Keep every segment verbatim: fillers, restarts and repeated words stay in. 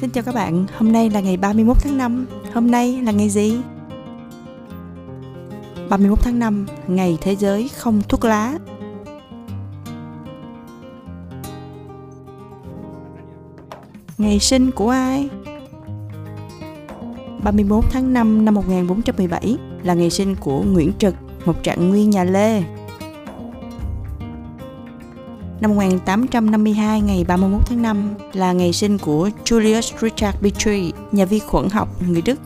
Xin chào các bạn, hôm nay là ngày ba mươi mốt tháng năm. Hôm nay là ngày gì? ba mươi mốt tháng năm, ngày thế giới không thuốc lá. Ngày sinh của ai? ba mươi mốt tháng năm năm một nghìn bốn trăm mười bảy là ngày sinh của Nguyễn Trực, một trạng nguyên nhà Lê. Năm một nghìn tám trăm năm mươi hai, ngày ba mươi mốt tháng năm là ngày sinh của Julius Richard Petrie, nhà vi khuẩn học người Đức.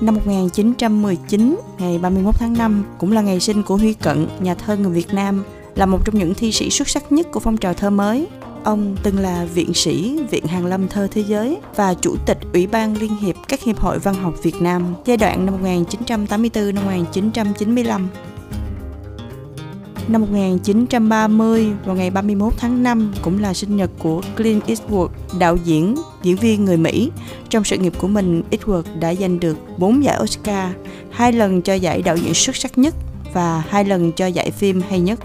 Năm một nghìn chín trăm mười chín, ngày ba mươi mốt tháng năm cũng là ngày sinh của Huy Cận, nhà thơ người Việt Nam, là một trong những thi sĩ xuất sắc nhất của phong trào thơ mới. Ông từng là viện sĩ Viện Hàn Lâm Thơ Thế Giới và Chủ tịch Ủy ban Liên hiệp các Hiệp hội Văn học Việt Nam giai đoạn năm một nghìn chín trăm tám mươi tư năm một nghìn chín trăm chín mươi lăm. Năm một nghìn chín trăm ba mươi, vào ngày ba mươi mốt tháng năm cũng là sinh nhật của Clint Eastwood, đạo diễn, diễn viên người Mỹ. Trong sự nghiệp của mình, Eastwood đã giành được bốn giải Oscar, hai lần cho giải đạo diễn xuất sắc nhất và hai lần cho giải phim hay nhất.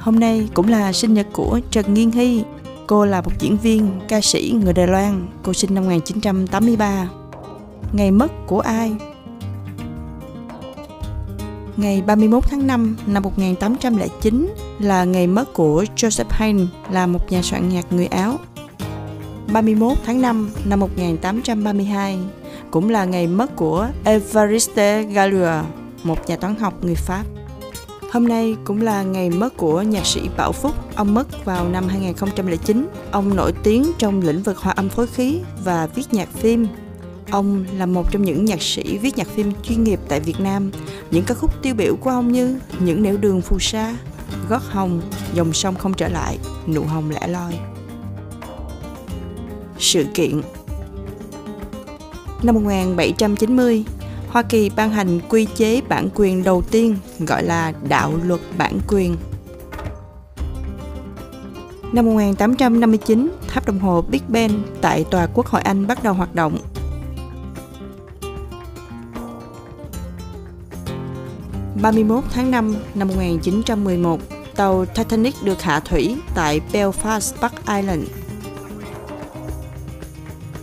Hôm nay cũng là sinh nhật của Trần Nghiên Hy. Cô là một diễn viên, ca sĩ người Đài Loan. Cô sinh năm một nghìn chín trăm tám mươi ba. Ngày mất của ai? Ngày ba mươi mốt tháng năm năm một nghìn tám trăm lẻ chín là ngày mất của Joseph Haydn, là một nhà soạn nhạc người Áo. ba mươi mốt tháng năm năm một nghìn tám trăm ba mươi hai cũng là ngày mất của Évariste Galois, một nhà toán học người Pháp. Hôm nay cũng là ngày mất của nhạc sĩ Bảo Phúc. Ông mất vào năm hai nghìn không trăm lẻ chín. Ông nổi tiếng trong lĩnh vực hòa âm phối khí và viết nhạc phim. Ông là một trong những nhạc sĩ viết nhạc phim chuyên nghiệp tại Việt Nam. Những ca khúc tiêu biểu của ông như Những nẻo đường phù sa, Gót hồng, Dòng sông không trở lại, Nụ hồng lẻ loi. Sự kiện. Năm một nghìn bảy trăm chín mươi, Hoa Kỳ ban hành quy chế bản quyền đầu tiên gọi là Đạo luật bản quyền. Năm một nghìn tám trăm năm mươi chín, tháp đồng hồ Big Ben tại Tòa Quốc hội Anh bắt đầu hoạt động. ba mươi mốt tháng năm năm một nghìn chín trăm mười một, tàu Titanic được hạ thủy tại Belfast, Bắc Ireland.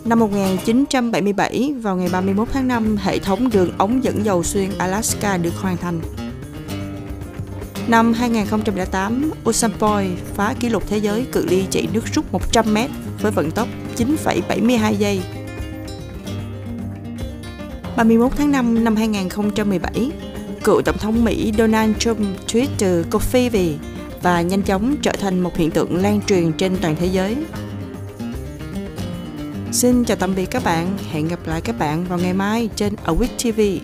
Năm một nghìn chín trăm bảy mươi bảy, vào ngày ba mươi mốt tháng năm, hệ thống đường ống dẫn dầu xuyên Alaska được hoàn thành. Năm hai nghìn không trăm lẻ tám, Usain Bolt phá kỷ lục thế giới cự ly chạy nước rút một trăm mét với vận tốc chín phẩy bảy mươi hai giây. ba mươi mốt tháng năm năm hai nghìn không trăm mười bảy, cựu Tổng thống Mỹ Donald Trump tweet từ Coffee vì và nhanh chóng trở thành một hiện tượng lan truyền trên toàn thế giới. Xin chào tạm biệt các bạn, hẹn gặp lại các bạn vào ngày mai trên A Week ti vi.